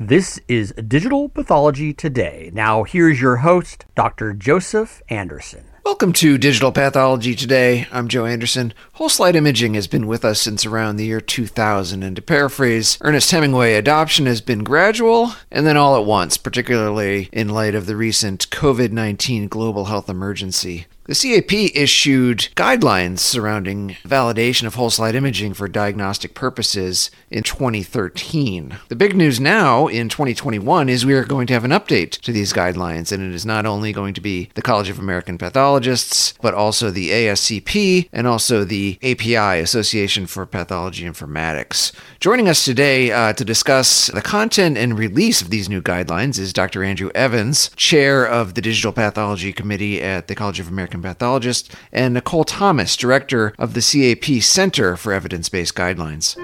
This is Digital Pathology Today. Now here's your host, Dr. Joseph Anderson. Welcome to Digital Pathology Today. I'm Joe Anderson. Whole slide imaging has been with us since around the year 2000, and to paraphrase Ernest Hemingway, adoption has been gradual and then all at once, particularly in light of the recent COVID-19 global health emergency. The CAP issued guidelines surrounding validation of whole slide imaging for diagnostic purposes in 2013. The big news now in 2021 is we are going to have an update to these guidelines, and it is not only going to be the College of American Pathologists, but also the ASCP and also the API, Association for Pathology Informatics. Joining us today to discuss the content and release of these new guidelines is Dr. Andrew Evans, chair of the Digital Pathology Committee at the College of American Pathologist, and Nicole Thomas, director of the CAP Center for Evidence-Based Guidelines.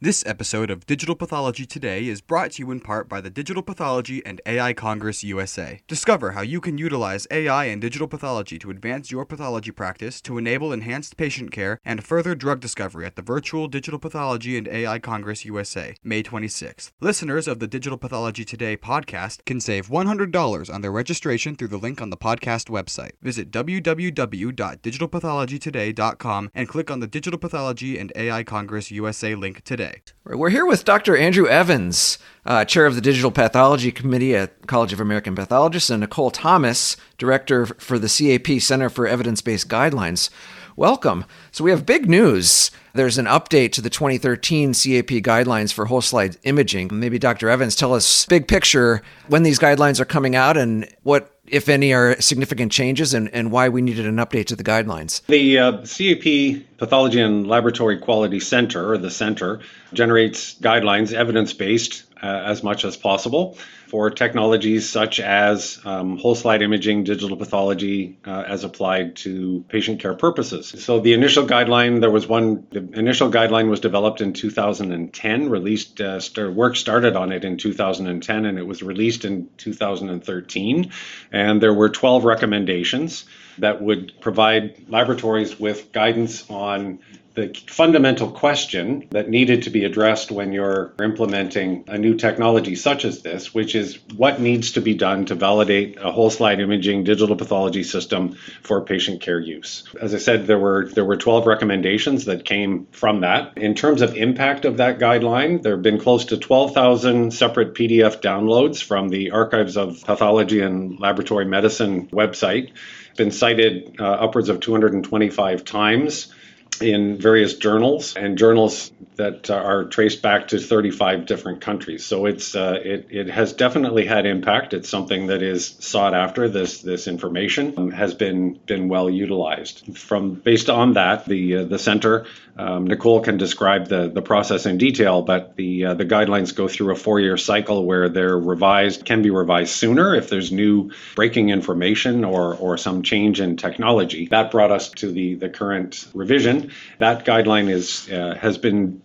This episode of Digital Pathology Today is brought to you in part by the Digital Pathology and AI Congress USA. Discover how you can utilize AI and digital pathology to advance your pathology practice to enable enhanced patient care and further drug discovery at the virtual Digital Pathology and AI Congress USA, May 26th. Listeners of the Digital Pathology Today podcast can save $100 on their registration through the link on the podcast website. Visit www.digitalpathologytoday.com and click on the Digital Pathology and AI Congress USA link today. We're here with Dr. Andrew Evans, chair of the Digital Pathology Committee at College of American Pathologists, and Nicole Thomas, director for the CAP Center for Evidence-Based Guidelines. Welcome. So we have big news. There's an update to the 2013 CAP guidelines for whole slide imaging. Maybe Dr. Evans, tell us big picture when these guidelines are coming out and what, if any, are significant changes and why we needed an update to the guidelines. The CAP Pathology and Laboratory Quality Center, or the center, generates guidelines, evidence-based as much as possible, for technologies such as whole slide imaging, digital pathology as applied to patient care purposes. So the initial guideline, the initial guideline was developed in 2010, released, work started on it in 2010, and it was released in 2013. And there were 12 recommendations that would provide laboratories with guidance on the fundamental question that needed to be addressed when you're implementing a new technology such as this, which is what needs to be done to validate a whole slide imaging digital pathology system for patient care use. As I said, there were 12 recommendations that came from that. In terms of impact of that guideline, there have been close to 12,000 separate PDF downloads from the Archives of Pathology and Laboratory Medicine website. It's been cited upwards of 225 times in various journals, and journals that are traced back to 35 different countries. So it has definitely had impact. It's something that is sought after. This information has been well utilized. Based on that, the center, Nicole can describe the process in detail, but the guidelines go through a 4-year cycle where they're revised, can be revised sooner if there's new breaking information or some change in technology. That brought us to the current revision. That guideline has been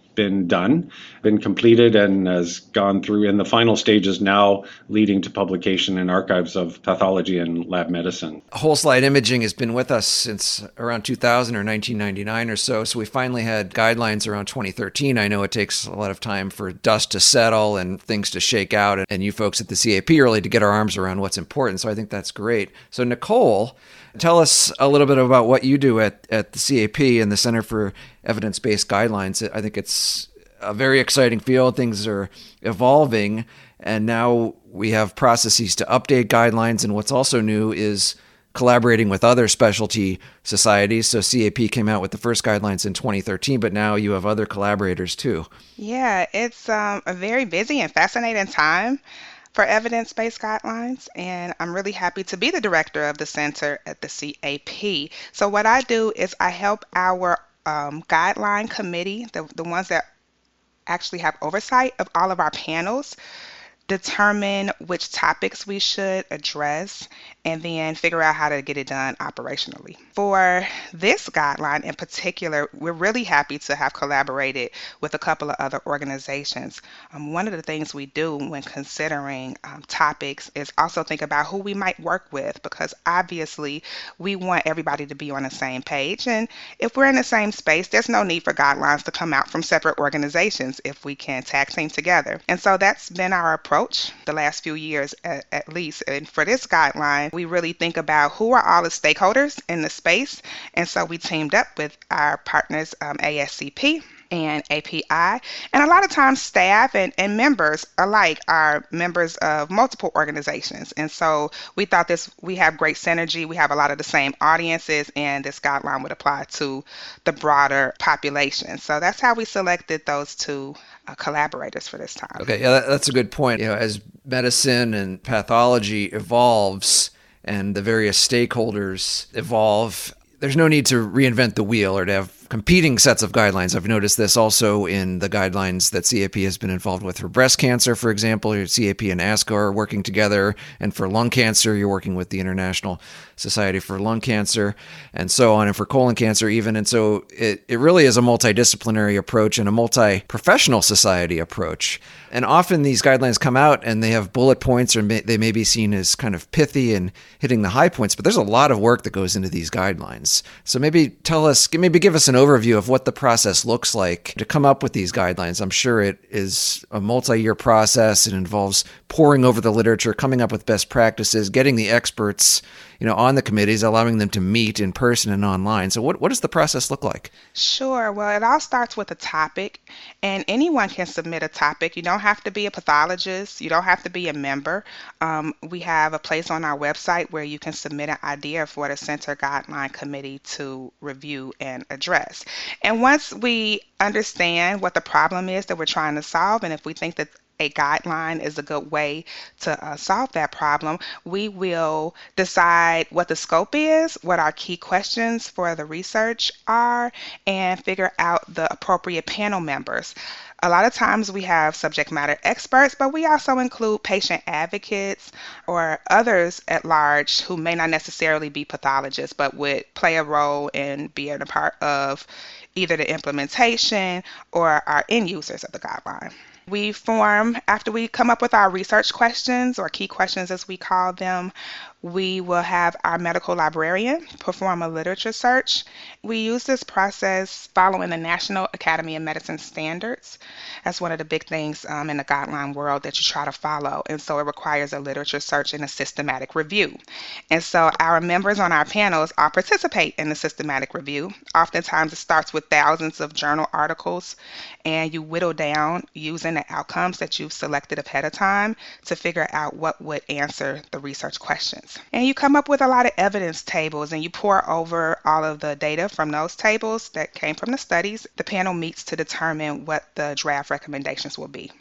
completed, and has gone through in the final stages now, leading to publication in Archives of Pathology and Lab Medicine. Whole slide imaging has been with us since around 2000 or 1999 or so, so we finally had guidelines around 2013. I know it takes a lot of time for dust to settle and things to shake out, and you folks at the CAP really to get our arms around what's important, so I think that's great. So Nicole, tell us a little bit about what you do at the CAP and the Center for Evidence-Based Guidelines. I think it's a very exciting field. Things are evolving, and now we have processes to update guidelines. And what's also new is collaborating with other specialty societies. So CAP came out with the first guidelines in 2013, but now you have other collaborators too. Yeah, it's a very busy and fascinating time for evidence-based guidelines, and I'm really happy to be the director of the center at the CAP. So what I do is I help our guideline committee, the ones that actually have oversight of all of our panels, determine which topics we should address, and then figure out how to get it done operationally. For this guideline in particular, we're really happy to have collaborated with a couple of other organizations. One of the things we do when considering topics is also think about who we might work with, because obviously we want everybody to be on the same page. And if we're in the same space, there's no need for guidelines to come out from separate organizations if we can tag team together. And so that's been our approach the last few years at least. And for this guideline, we really think about who are all the stakeholders in the space. And so we teamed up with our partners, ASCP and API, and a lot of times staff and members alike are members of multiple organizations. And so we thought we have great synergy, we have a lot of the same audiences, and this guideline would apply to the broader population. So that's how we selected those two collaborators for this time. Okay, yeah, that's a good point. You know, as medicine and pathology evolves and the various stakeholders evolve, there's no need to reinvent the wheel or to have competing sets of guidelines. I've noticed this also in the guidelines that CAP has been involved with for breast cancer, for example. CAP and ASCO are working together. And for lung cancer, you're working with the International Society for Lung Cancer and so on, and for colon cancer even. And so it really is a multidisciplinary approach and a multi-professional society approach. And often these guidelines come out and they have bullet points, or they may be seen as kind of pithy and hitting the high points, but there's a lot of work that goes into these guidelines. So maybe give us an overview of what the process looks like to come up with these guidelines. I'm sure it is a multi-year process. It involves poring over the literature, coming up with best practices, getting the experts, on the committees, allowing them to meet in person and online. So what does the process look like? Sure. Well, it all starts with a topic, and anyone can submit a topic. You don't have to be a pathologist. You don't have to be a member. We have a place on our website where you can submit an idea for the Center Guideline Committee to review and address. And once we understand what the problem is that we're trying to solve, and if we think that a guideline is a good way to solve that problem, we will decide what the scope is, what our key questions for the research are, and figure out the appropriate panel members. A lot of times we have subject matter experts, but we also include patient advocates or others at large who may not necessarily be pathologists, but would play a role in being a part of either the implementation or our end users of the guideline. We form, after we come up with our research questions, or key questions as we call them, we will have our medical librarian perform a literature search. We use this process following the National Academy of Medicine standards. That's one of the big things in the guideline world that you try to follow. And so it requires a literature search and a systematic review. And so our members on our panels all participate in the systematic review. Oftentimes it starts with thousands of journal articles, and you whittle down using the outcomes that you've selected ahead of time to figure out what would answer the research questions. And you come up with a lot of evidence tables, and you pour over all of the data from those tables that came from the studies. The panel meets to determine what the draft recommendations will be.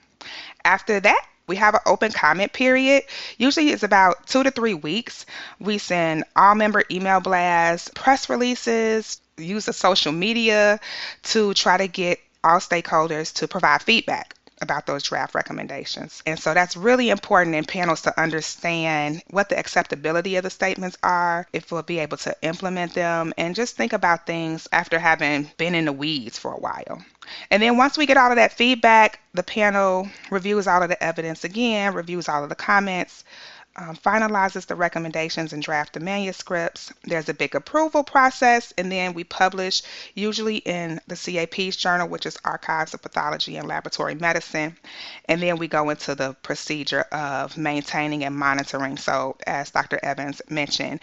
After that, we have an open comment period. Usually it's about 2 to 3 weeks. We send all member email blasts, press releases, use the social media to try to get all stakeholders to provide feedback about those draft recommendations. And so that's really important in panels to understand what the acceptability of the statements are, if we'll be able to implement them, and just think about things after having been in the weeds for a while. And then once we get all of that feedback, the panel reviews all of the evidence again, reviews all of the comments, finalizes the recommendations and draft the manuscripts. There's a big approval process, and then we publish, usually in the CAP's journal, which is Archives of Pathology and Laboratory Medicine. And then we go into the procedure of maintaining and monitoring. So as Dr. Evans mentioned,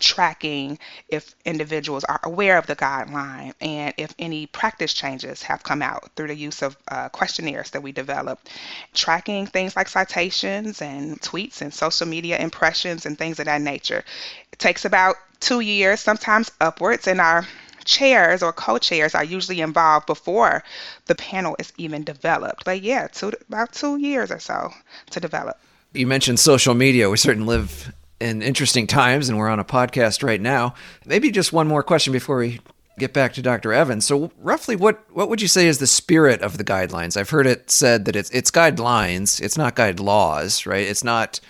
tracking if individuals are aware of the guideline and if any practice changes have come out through the use of questionnaires that we developed, tracking things like citations and tweets and social media impressions and things of that nature. It takes about 2 years, sometimes upwards, and our chairs or co-chairs are usually involved before the panel is even developed. But yeah, about 2 years or so to develop. You mentioned social media. We certainly live in interesting times, and we're on a podcast right now. Maybe just one more question before we get back to Dr. Evans. So roughly what would you say is the spirit of the guidelines? I've heard it said that it's guidelines, it's not guide laws, right? It's not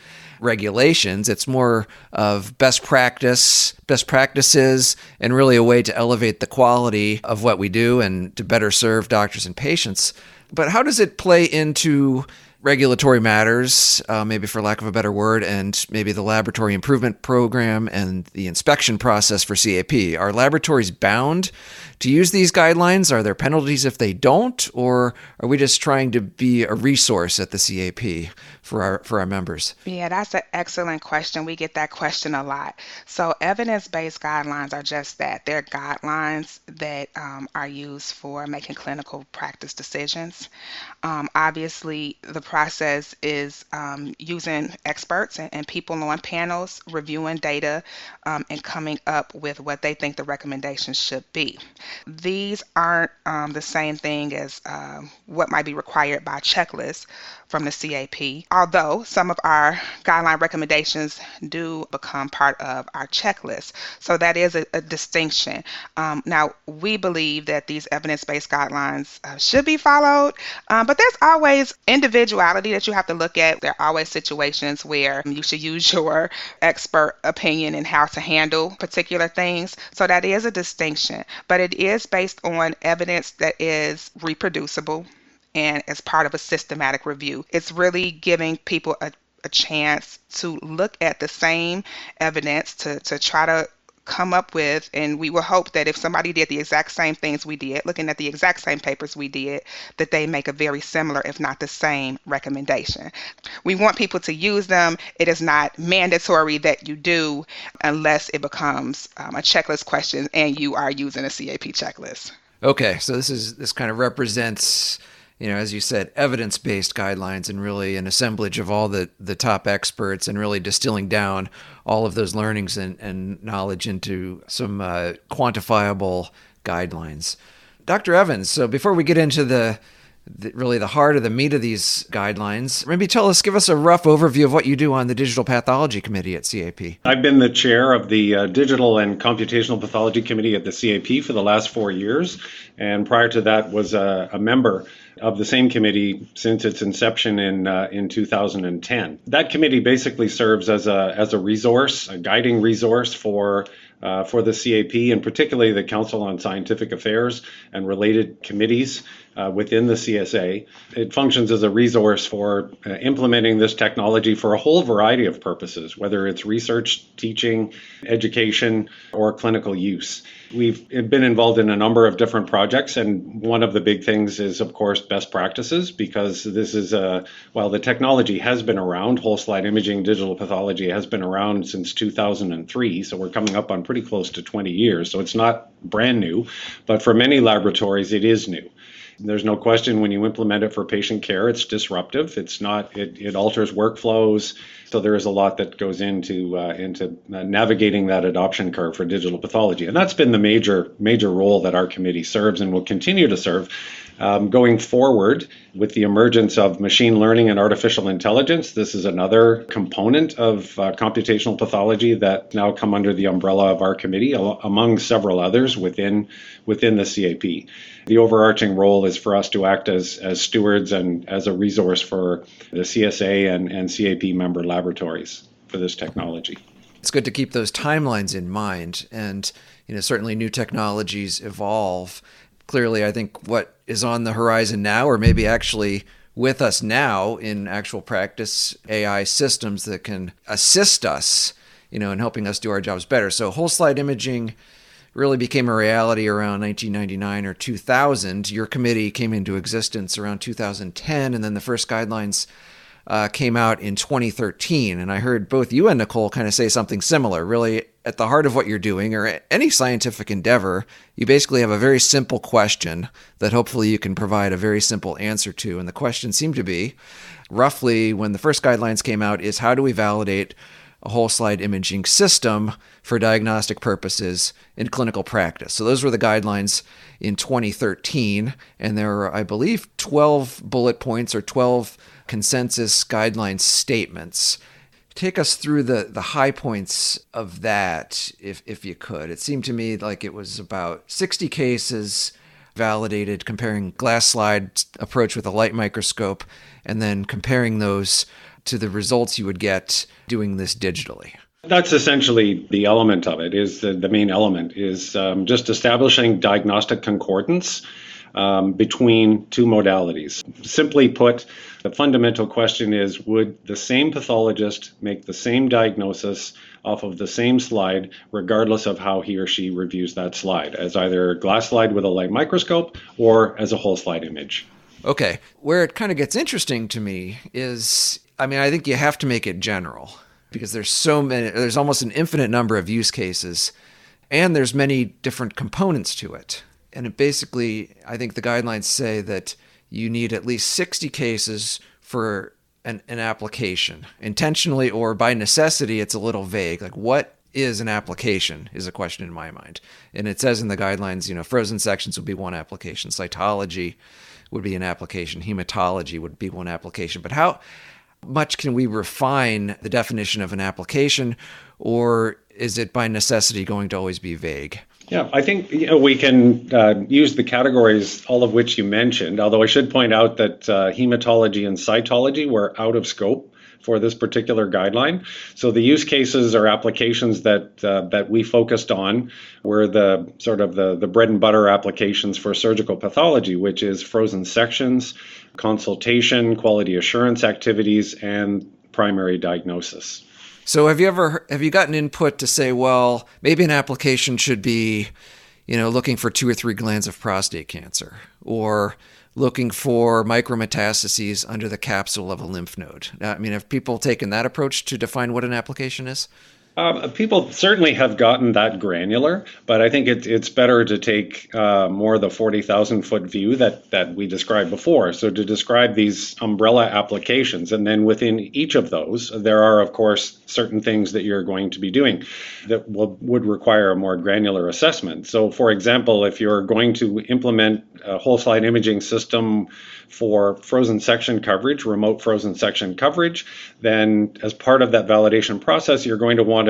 regulations, it's more of best practices, and really a way to elevate the quality of what we do and to better serve doctors and patients. But how does it play into regulatory matters, maybe for lack of a better word, and maybe the laboratory improvement program and the inspection process for CAP? Are laboratories bound to use these guidelines? Are there penalties if they don't? Or are we just trying to be a resource at the CAP for our members? Yeah, that's an excellent question. We get that question a lot. So evidence-based guidelines are just that. They're guidelines that are used for making clinical practice decisions. Obviously, the process is using experts and people on panels, reviewing data, and coming up with what they think the recommendations should be. These aren't the same thing as what might be required by checklists from the CAP, although some of our guideline recommendations do become part of our checklist. So that is a distinction. Now, we believe that these evidence-based guidelines should be followed, but there's always individuality that you have to look at. There are always situations where you should use your expert opinion in how to handle particular things. So that is a distinction, but it is based on evidence that is reproducible and as part of a systematic review. It's really giving people a chance to look at the same evidence to try to come up with, and we will hope that if somebody did the exact same things we did, looking at the exact same papers we did, that they make a very similar, if not the same, recommendation. We want people to use them. It is not mandatory that you do unless it becomes a checklist question and you are using a CAP checklist. Okay, so this kind of represents, you know, as you said, evidence-based guidelines and really an assemblage of all the top experts and really distilling down all of those learnings and knowledge into some quantifiable guidelines. Dr. Evans, so before we get into really the heart of the meat of these guidelines, maybe give us a rough overview of what you do on the Digital Pathology Committee at CAP. I've been the chair of the Digital and Computational Pathology Committee at the CAP for the last 4 years, and prior to that was a member of the same committee since its inception in 2010. That committee basically serves as a resource, a guiding resource for the CAP, and particularly the Council on Scientific Affairs and related committees within the CSA. It functions as a resource for implementing this technology for a whole variety of purposes, whether it's research, teaching, education, or clinical use. We've been involved in a number of different projects, and one of the big things is, of course, best practices, because this is while the technology has been around, whole slide imaging, digital pathology has been around since 2003, so we're coming up on pretty close to 20 years. So it's not brand new, but for many laboratories, it is new. There's no question when you implement it for patient care, it's disruptive. It alters workflows. So there is a lot that goes into navigating that adoption curve for digital pathology. And that's been the major role that our committee serves and will continue to serve. Going forward, with the emergence of machine learning and artificial intelligence, this is another component of computational pathology that now come under the umbrella of our committee, among several others within the CAP. The overarching role is for us to act as stewards and as a resource for the CSA and CAP member laboratories for this technology. It's good to keep those timelines in mind, and certainly new technologies evolve. Clearly, I think what is on the horizon now, or maybe actually with us now in actual practice, AI systems that can assist us, in helping us do our jobs better. So whole slide imaging really became a reality around 1999 or 2000. Your committee came into existence around 2010, and then the first guidelines came out in 2013. And I heard both you and Nicole kind of say something similar. Really, at the heart of what you're doing or any scientific endeavor, you basically have a very simple question that hopefully you can provide a very simple answer to. And the question seemed to be, roughly, when the first guidelines came out, is how do we validate a whole slide imaging system for diagnostic purposes in clinical practice? So those were the guidelines in 2013. And there were, I believe, 12 bullet points or 12 consensus guideline statements. Take us through the high points of that, if you could. It seemed to me like it was about 60 cases validated, comparing glass slide approach with a light microscope, and then comparing those to the results you would get doing this digitally. That's essentially the element of it, is the main element, is just establishing diagnostic concordance between two modalities. Simply put, the fundamental question is, would the same pathologist make the same diagnosis off of the same slide, regardless of how he or she reviews that slide, as either a glass slide with a light microscope or as a whole slide image? Okay. Where it kind of gets interesting to me is, I mean, I think you have to make it general, because there's so many, there's almost an infinite number of use cases, and there's many different components to it. And it basically, I think the guidelines say that you need at least 60 cases for an application. Intentionally or by necessity, it's a little vague. Like, what is an application is a question in my mind. And it says in the guidelines, you know, frozen sections would be one application. Cytology would be an application. Hematology would be one application. But how much can we refine the definition of an application, or is it by necessity going to always be vague? Yeah, I think we can use the categories, all of which you mentioned, although I should point out that hematology and cytology were out of scope for this particular guideline. So the use cases or applications that we focused on were the sort of the bread and butter applications for surgical pathology, which is frozen sections, consultation, quality assurance activities, and primary diagnosis. So have you gotten input to say, well, maybe an application should be, you know, looking for 2 or 3 glands of prostate cancer, or looking for micrometastases under the capsule of a lymph node? I mean, have people taken that approach to define what an application is? People certainly have gotten that granular, but I think it's better to take more the 40,000-foot view that we described before. So to describe these umbrella applications, and then within each of those, there are, of course, certain things that you're going to be doing that would require a more granular assessment. So, for example, if you're going to implement a whole slide imaging system for frozen section coverage, remote frozen section coverage, then as part of that validation process, you're going to want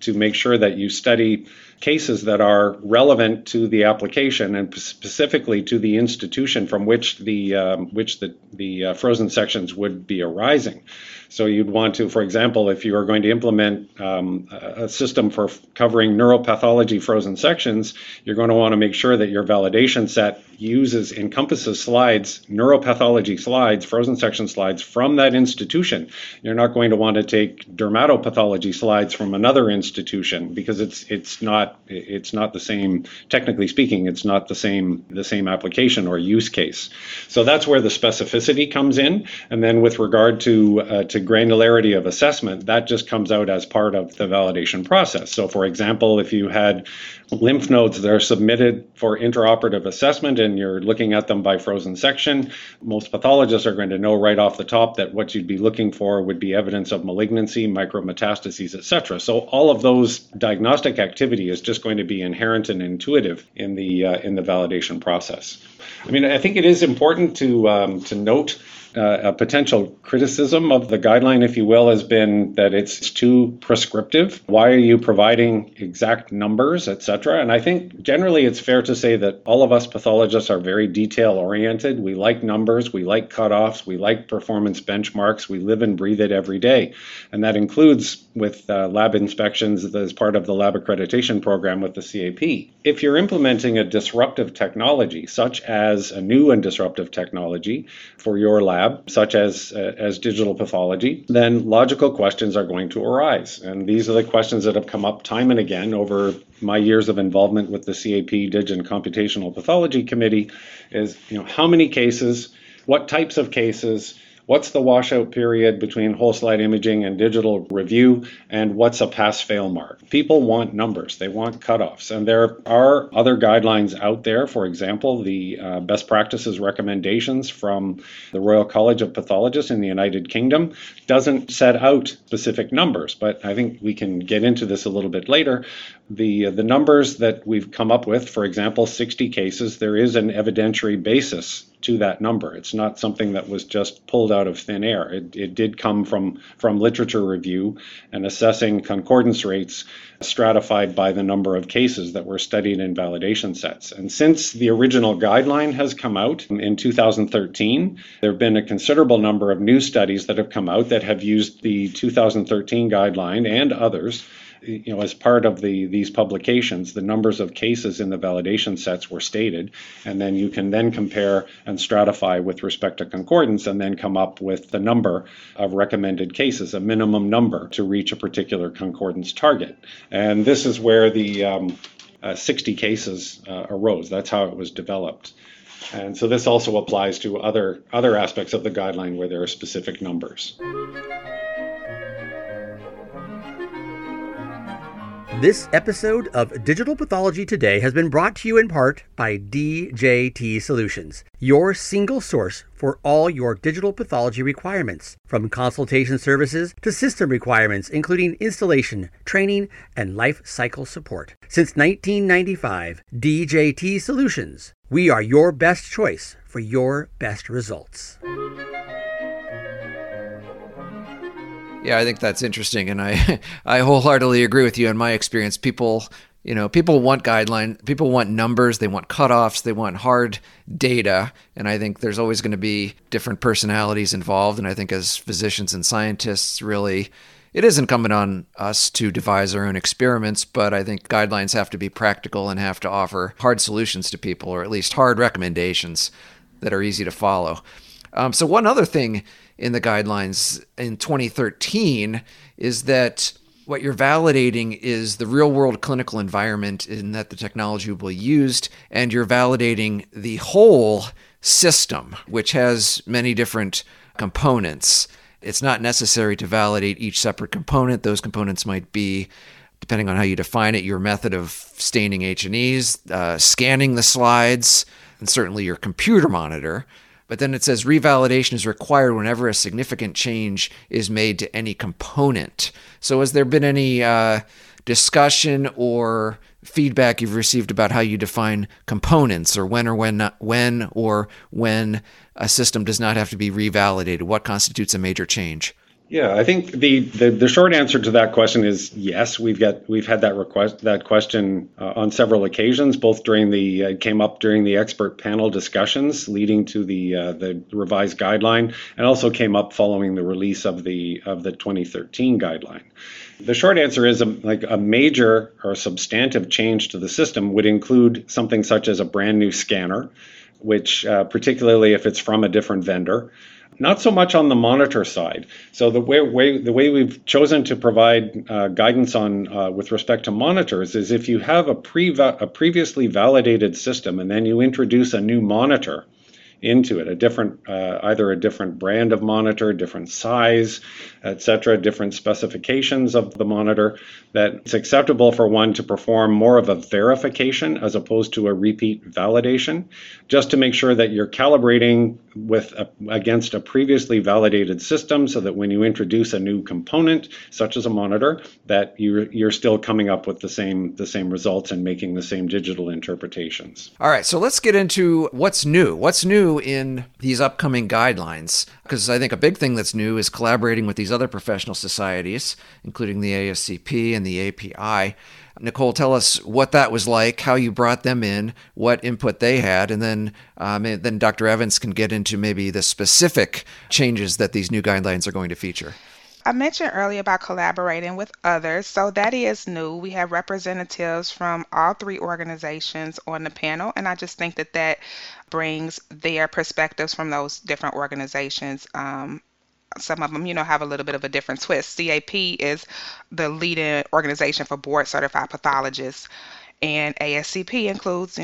to make sure that you study cases that are relevant to the application and specifically to the institution from which the frozen sections would be arising. So you'd want to, for example, if you are going to implement a system for covering neuropathology frozen sections, you're going to want to make sure that your validation set encompasses slides, neuropathology slides, frozen section slides from that institution. You're not going to want to take dermatopathology slides from another institution, because it's not the same, technically speaking, it's not the same application or use case. So that's where the specificity comes in. And then with regard to granularity of assessment, that just comes out as part of the validation process. So for example, if you had lymph nodes that are submitted for intraoperative assessment and you're looking at them by frozen section, most pathologists are going to know right off the top that what you'd be looking for would be evidence of malignancy, micrometastases, etc. So all of those diagnostic activity is just going to be inherent and intuitive in the validation process. I mean, I think it is important to note a potential criticism of the guideline, if you will, has been that it's too prescriptive. Why are you providing exact numbers, et cetera? And I think generally it's fair to say that all of us pathologists are very detail-oriented. We like numbers, we like cutoffs, we like performance benchmarks, we live and breathe it every day. And that includes with lab inspections as part of the lab accreditation program with the CAP. If you're implementing a disruptive technology, such as a new and disruptive technology for your lab, such as digital pathology, then logical questions are going to arise. And these are the questions that have come up time and again over my years of involvement with the CAP Dig and Computational Pathology Committee is, you know, how many cases, what types of cases, what's the washout period between whole slide imaging and digital review, and what's a pass-fail mark? People want numbers. They want cutoffs. And there are other guidelines out there, for example, the best practices recommendations from the Royal College of Pathologists in the United Kingdom doesn't set out specific numbers, but I think we can get into this a little bit later, the numbers that we've come up with, for example, 60 cases, there is an evidentiary basis to that number. It's not something that was just pulled out of thin air. It did come from literature review and assessing concordance rates stratified by the number of cases that were studied in validation sets. And since the original guideline has come out in 2013, there have been a considerable number of new studies that have come out that have used the 2013 guideline and others. You know, as part of these publications, the numbers of cases in the validation sets were stated, and then you can then compare and stratify with respect to concordance and then come up with the number of recommended cases, a minimum number to reach a particular concordance target. And this is where the 60 cases arose. That's how it was developed. And so this also applies to other aspects of the guideline where there are specific numbers. This episode of Digital Pathology Today has been brought to you in part by DJT Solutions, your single source for all your digital pathology requirements, from consultation services to system requirements, including installation, training, and life cycle support. Since 1995, DJT Solutions, we are your best choice for your best results. Yeah, I think that's interesting, and I wholeheartedly agree with you. In my experience, people want guidelines, people want numbers, they want cutoffs, they want hard data, and I think there's always going to be different personalities involved. And I think as physicians and scientists, really, it is incumbent on us to devise our own experiments, but I think guidelines have to be practical and have to offer hard solutions to people, or at least hard recommendations that are easy to follow. So one other thing in the guidelines in 2013 is that what you're validating is the real-world clinical environment in that the technology will be used, and you're validating the whole system, which has many different components. It's not necessary to validate each separate component. Those components might be, depending on how you define it, your method of staining H&Es, scanning the slides, and certainly your computer monitor. But then it says revalidation is required whenever a significant change is made to any component. So has there been any discussion or feedback you've received about how you define components, or when a system does not have to be revalidated? What constitutes a major change? Yeah, I think the short answer to that question is yes. We've had that question on several occasions, both during came up during the expert panel discussions leading to the revised guideline, and also came up following the release of the 2013 guideline. The short answer is a major or substantive change to the system would include something such as a brand new scanner, which particularly if it's from a different vendor. Not so much on the monitor side. So the way we've chosen to provide guidance on with respect to monitors is if you have a previously validated system and then you introduce a new monitor into it, either a different brand of monitor, different size, etc., different specifications of the monitor, that it's acceptable for one to perform more of a verification as opposed to a repeat validation, just to make sure that you're calibrating against a previously validated system, so that when you introduce a new component, such as a monitor, that you're still coming up with the same results and making the same digital interpretations. All right, so let's get into what's new. What's new in these upcoming guidelines? Because I think a big thing that's new is collaborating with these other professional societies, including the ASCP and the API. Nicole, tell us what that was like, how you brought them in, what input they had, and then Dr. Evans can get into maybe the specific changes that these new guidelines are going to feature. I mentioned earlier about collaborating with others, so that is new. We have representatives from all three organizations on the panel, and I just think that brings their perspectives from those different organizations. Some of them, have a little bit of a different twist. CAP is the leading organization for board-certified pathologists, and ASCP includes,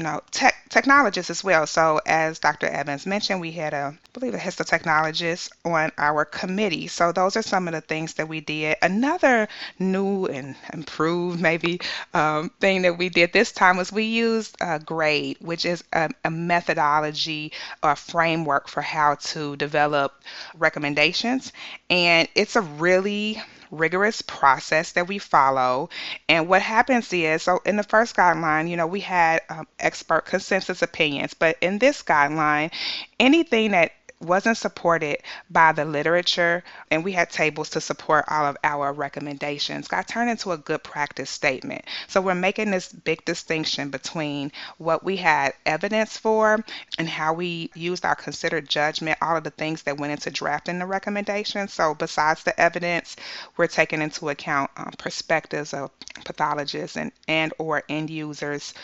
technologists as well. So as Dr. Evans mentioned, we had a histotechnologist on our committee. So those are some of the things that we did. Another new and improved thing that we did this time was we used GRADE, which is a methodology or framework for how to develop recommendations. And it's a really rigorous process that we follow. And what happens is, so in the first guideline, you know, we had expert consensus opinions, but in this guideline, anything that wasn't supported by the literature, and we had tables to support all of our recommendations, got turned into a good practice statement. So we're making this big distinction between what we had evidence for and how we used our considered judgment, all of the things that went into drafting the recommendations. So besides the evidence, we're taking into account perspectives of pathologists and or end users,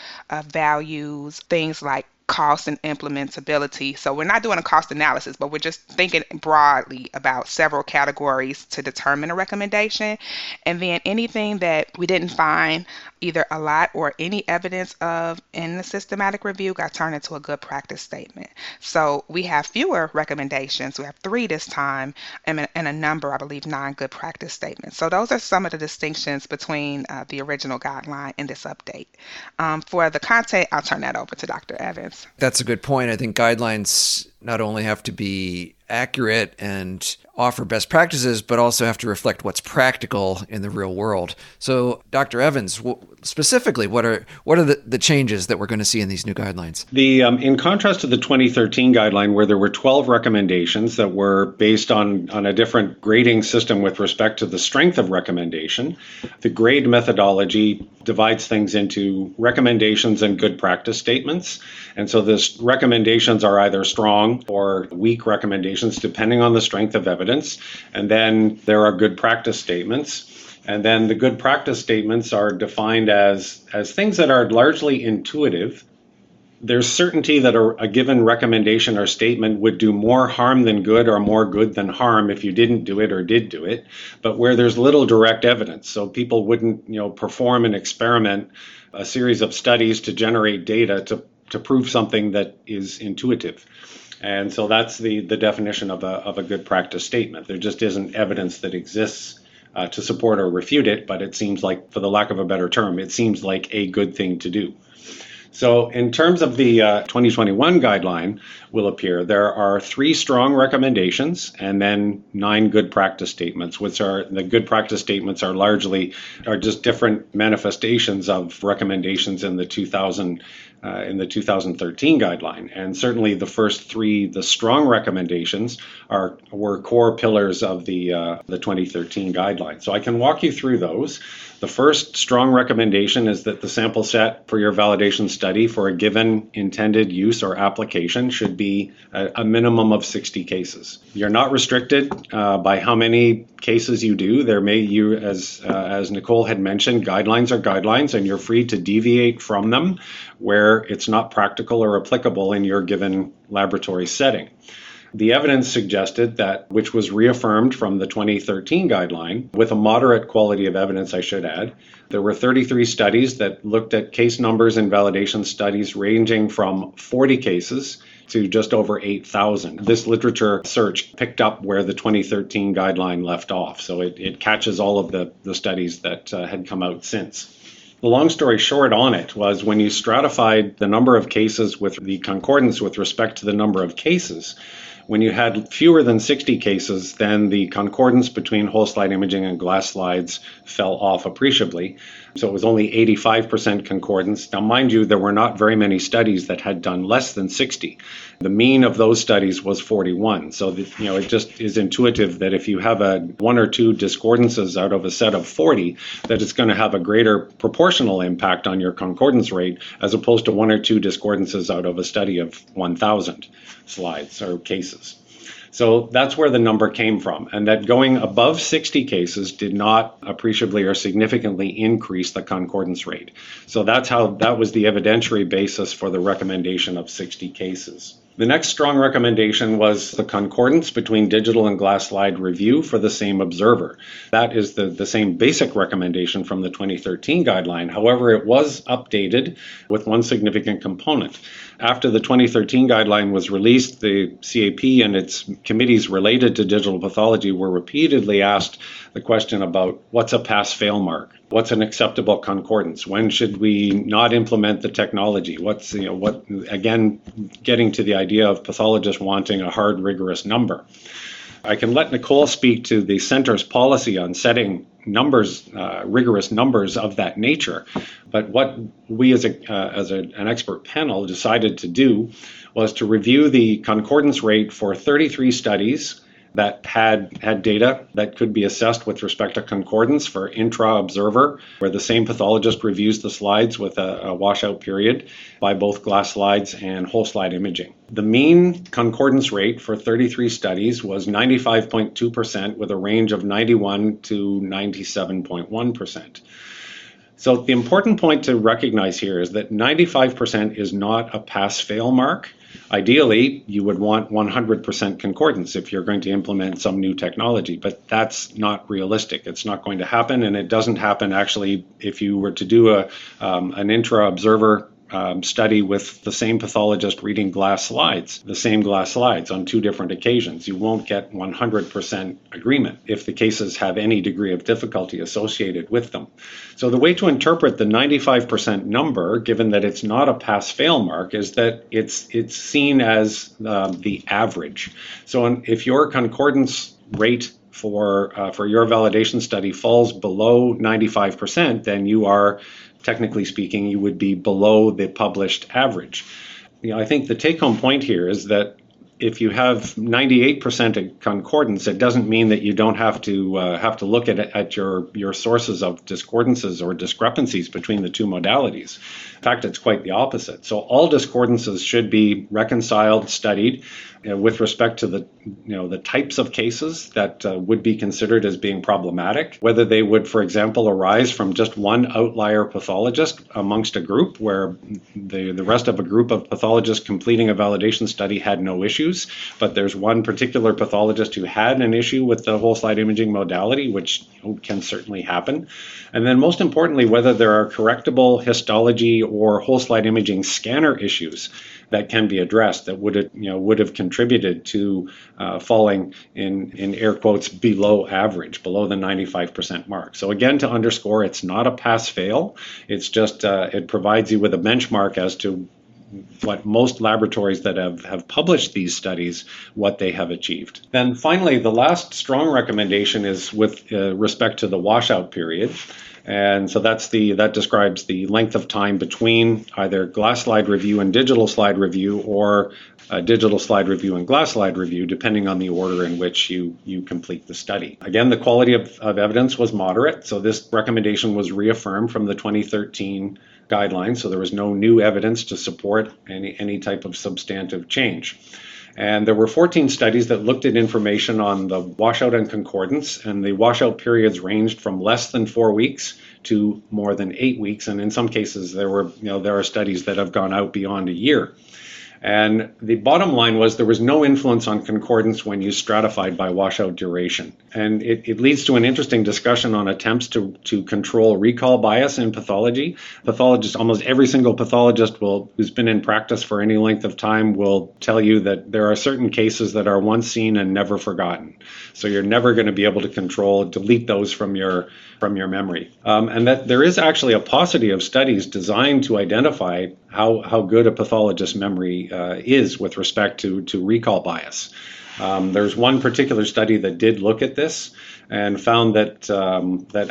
values, things like cost and implementability. So we're not doing a cost analysis, but we're just thinking broadly about several categories to determine a recommendation. And then anything that we didn't find either a lot or any evidence of in the systematic review got turned into a good practice statement. So we have fewer recommendations. We have 3 this time and a number, I believe, 9 good practice statements. So those are some of the distinctions between the original guideline and this update. For the content, I'll turn that over to Dr. Evans. That's a good point. I think guidelines not only have to be accurate and offer best practices, but also have to reflect what's practical in the real world. So, Dr. Evans, specifically, what are the changes that we're going to see in these new guidelines? In contrast to the 2013 guideline, where there were 12 recommendations that were based on a different grading system with respect to the strength of recommendation, the GRADE methodology divides things into recommendations and good practice statements. And so this recommendations are either strong or weak recommendations, depending on the strength of evidence. And then there are good practice statements. And then the good practice statements are defined as things that are largely intuitive. There's certainty that a given recommendation or statement would do more harm than good or more good than harm if you didn't do it or did do it, but where there's little direct evidence. So people wouldn't, perform an experiment, a series of studies to generate data to prove something that is intuitive. And so that's the definition of a good practice statement. There just isn't evidence that exists to support or refute it, but it seems like, for the lack of a better term, it seems like a good thing to do. So in terms of the 2021 guideline will appear, there are 3 strong recommendations and then 9 good practice statements, which are the good practice statements are largely are just different manifestations of recommendations in the 2013 guideline. And certainly the first 3, the strong recommendations, were core pillars of the 2013 guideline. So I can walk you through those. The first strong recommendation is that the sample set for your validation study for a given intended use or application should be a minimum of 60 cases. You're not restricted by how many cases you do. As Nicole had mentioned, guidelines are guidelines, and you're free to deviate from them where it's not practical or applicable in your given laboratory setting. The evidence suggested that, which was reaffirmed from the 2013 guideline, with a moderate quality of evidence, I should add, there were 33 studies that looked at case numbers in validation studies ranging from 40 cases to just over 8,000. This literature search picked up where the 2013 guideline left off, so it catches all of the studies that had come out since. The long story short on it was when you stratified the number of cases with the concordance with respect to the number of cases, when you had fewer than 60 cases, then the concordance between whole slide imaging and glass slides fell off appreciably. So it was only 85% concordance. Now, mind you, there were not very many studies that had done less than 60. The mean of those studies was 41. So, it just is intuitive that if you have a 1 or 2 discordances out of a set of 40, that it's going to have a greater proportional impact on your concordance rate as opposed to 1 or 2 discordances out of a study of 1,000 slides or cases. So that's where the number came from, and that going above 60 cases did not appreciably or significantly increase the concordance rate. So that was the evidentiary basis for the recommendation of 60 cases. The next strong recommendation was the concordance between digital and glass slide review for the same observer. That is the same basic recommendation from the 2013 guideline. However, it was updated with one significant component. After the 2013 guideline was released, the CAP and its committees related to digital pathology were repeatedly asked the question about what's a pass-fail mark? What's an acceptable concordance? When should we not implement the technology? Again, getting to the idea of pathologists wanting a hard, rigorous number. I can let Nicole speak to the center's policy on setting numbers, rigorous numbers of that nature. But what we as an expert panel decided to do was to review the concordance rate for 33 studies that had data that could be assessed with respect to concordance for intra-observer, where the same pathologist reviews the slides with a washout period by both glass slides and whole slide imaging. The mean concordance rate for 33 studies was 95.2% with a range of 91 to 97.1%. So the important point to recognize here is that 95% is not a pass-fail mark. Ideally, you would want 100% concordance if you're going to implement some new technology, but that's not realistic. It's not going to happen, and it doesn't happen actually if you were to do an intra-observer study with the same pathologist reading glass slides, the same glass slides on two different occasions. You won't get 100% agreement if the cases have any degree of difficulty associated with them. So the way to interpret the 95% number, given that it's not a pass-fail mark, is that it's seen as the average. So if your concordance rate for your validation study falls below 95%, then you are, technically speaking, you would be below the published average. You know, I think the take-home point here is that if you have 98% concordance, it doesn't mean that you don't have to look at your sources of discordances or discrepancies between the two modalities. In fact, it's quite the opposite. So all discordances should be reconciled, studied, with respect to the types of cases that would be considered as being problematic, whether they would, for example, arise from just one outlier pathologist amongst a group where the rest of a group of pathologists completing a validation study had no issues, but there's one particular pathologist who had an issue with the whole slide imaging modality, which can certainly happen. And then most importantly, whether there are correctable histology or whole slide imaging scanner issues that can be addressed that would have contributed to falling in air quotes below average, below the 95% mark. So again, to underscore, it's not a pass-fail. It's just it provides you with a benchmark as to what most laboratories that have published these studies, what they have achieved. Then finally, the last strong recommendation is with respect to the washout period. And so that describes the length of time between either glass slide review and digital slide review, or digital slide review and glass slide review, depending on the order in which you complete the study. Again, the quality of evidence was moderate. So this recommendation was reaffirmed from the 2013 guidelines. So there was no new evidence to support any type of substantive change. And there were 14 studies that looked at information on the washout and concordance, and the washout periods ranged from less than 4 weeks to more than 8 weeks, and in some cases there are studies that have gone out beyond a year. And the bottom line was there was no influence on concordance when you stratified by washout duration. And it leads to an interesting discussion on attempts to control recall bias in pathology. Pathologists, almost every single pathologist who's been in practice for any length of time will tell you that there are certain cases that are once seen and never forgotten. So you're never going to be able to delete those from your memory. And that there is actually a paucity of studies designed to identify how good a pathologist's memory is with respect to recall bias. There's one particular study that did look at this and found that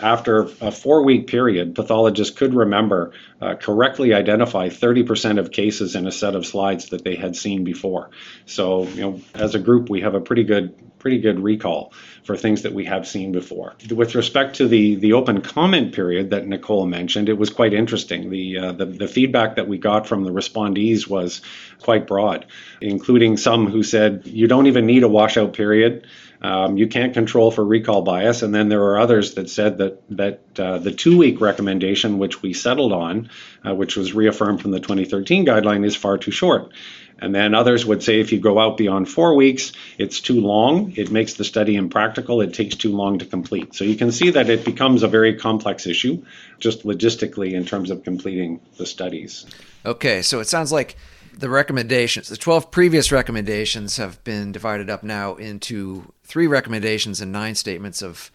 after a 4-week period, pathologists could remember, correctly identify 30% of cases in a set of slides that they had seen before. So, as a group, we have a pretty good recall for things that we have seen before. With respect to the open comment period that Nicole mentioned, it was quite interesting. The feedback that we got from the respondees was quite broad, including some who said, you don't even need a washout period. You can't control for recall bias. And then there were others that said that the 2-week recommendation, which we settled on, which was reaffirmed from the 2013 guideline, is far too short. And then others would say if you go out beyond 4 weeks, it's too long. It makes the study impractical. It takes too long to complete. So you can see that it becomes a very complex issue, just logistically in terms of completing the studies. Okay, so it sounds like the recommendations, the 12 previous recommendations have been divided up now into 3 recommendations and 9 statements of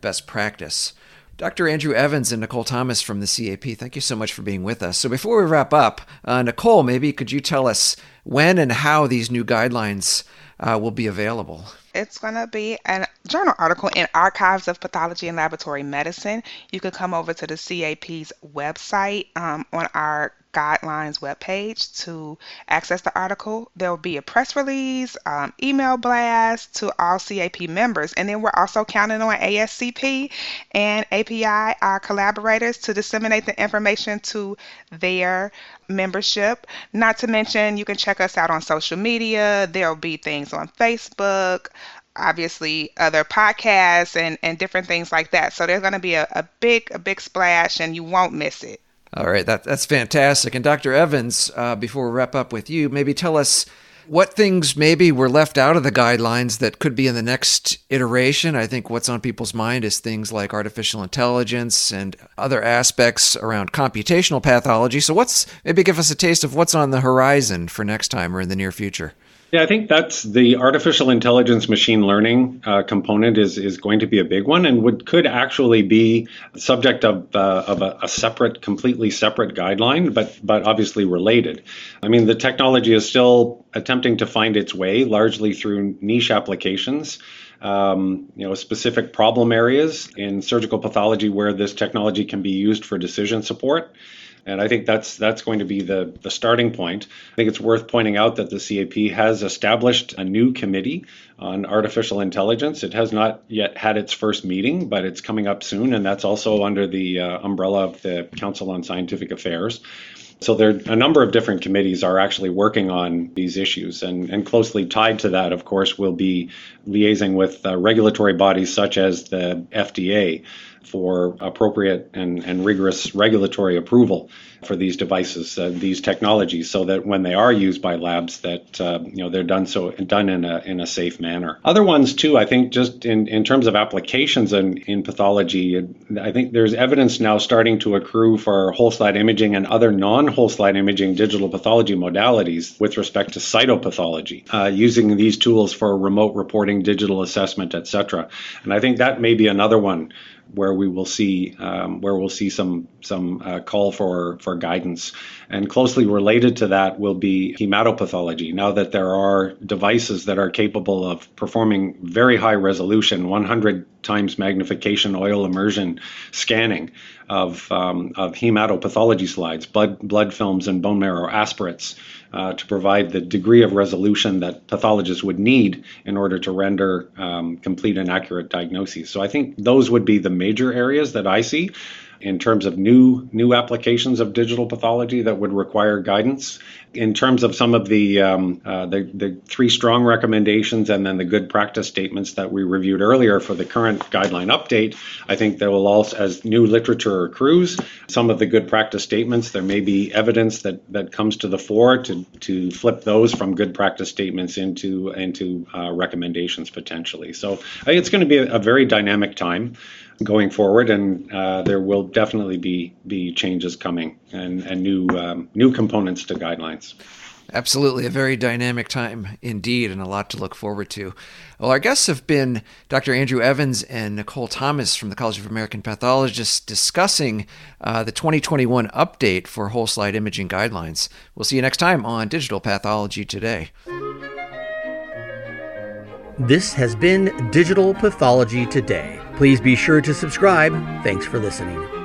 best practice. Dr. Andrew Evans and Nicole Thomas from the CAP, thank you so much for being with us. So before we wrap up, Nicole, maybe could you tell us when and how these new guidelines will be available? It's going to be a journal article in Archives of Pathology and Laboratory Medicine. You can come over to the CAP's website on our guidelines webpage to access the article. There will be a press release, email blast to all CAP members, and then we're also counting on ASCP and API, our collaborators, to disseminate the information to their membership. Not to mention, you can check us out on social media. There'll be things on Facebook, obviously other podcasts and different things like that. So there's going to be a big splash, and you won't miss it. All right, that's fantastic. And Dr. Evans, before we wrap up with you, maybe tell us what things maybe were left out of the guidelines that could be in the next iteration. I think what's on people's mind is things like artificial intelligence and other aspects around computational pathology. So maybe give us a taste of what's on the horizon for next time or in the near future. Yeah, I think that's the artificial intelligence machine learning component is going to be a big one, and could actually be subject of a separate, completely separate guideline, but obviously related. I mean, the technology is still attempting to find its way, largely through niche applications, specific problem areas in surgical pathology where this technology can be used for decision support. And I think that's going to be the starting point. I think it's worth pointing out that the CAP has established a new committee on artificial intelligence. It has not yet had its first meeting, but it's coming up soon. And that's also under the umbrella of the Council on Scientific Affairs. So there are a number of different committees are actually working on these issues. And closely tied to that, of course, will be liaising with regulatory bodies such as the FDA for appropriate and rigorous regulatory approval for these devices, these technologies, so that when they are used by labs, that they're done in a safe manner. Other ones too, I think, just in terms of applications in pathology, I think there's evidence now starting to accrue for whole slide imaging and other non-whole slide imaging digital pathology modalities with respect to cytopathology, using these tools for remote reporting, digital assessment, etc. And I think that may be another one where we will see some call for guidance. And closely related to that will be hematopathology. Now that there are devices that are capable of performing very high resolution, 100 times magnification oil immersion scanning of hematopathology slides, blood films and bone marrow aspirates, to provide the degree of resolution that pathologists would need in order to render complete and accurate diagnoses. So I think those would be the major areas that I see in terms of new applications of digital pathology that would require guidance. In terms of some of the three strong recommendations and then the good practice statements that we reviewed earlier for the current guideline update, I think there will also, as new literature accrues, some of the good practice statements, there may be evidence that comes to the fore to flip those from good practice statements into recommendations potentially. So I think it's going to be a very dynamic time going forward, and there will definitely be changes coming and new components to guidelines. Absolutely. A very dynamic time indeed, and a lot to look forward to. Well, our guests have been Dr. Andrew Evans and Nicole Thomas from the College of American Pathologists discussing the 2021 update for whole slide imaging guidelines. We'll see you next time on Digital Pathology Today. This has been Digital Pathology Today. Please be sure to subscribe. Thanks for listening.